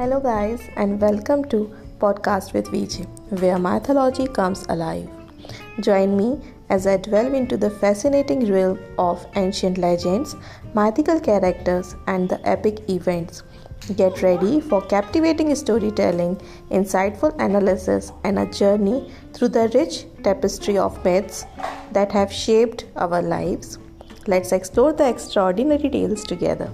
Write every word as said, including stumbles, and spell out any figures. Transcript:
Hello guys and welcome to Podcast with Vijay, where mythology comes alive. Join me as I delve into the fascinating realm of ancient legends, mythical characters and the epic events. Get ready for captivating storytelling, insightful analysis and a journey through the rich tapestry of myths that have shaped our lives. Let's explore the extraordinary tales together.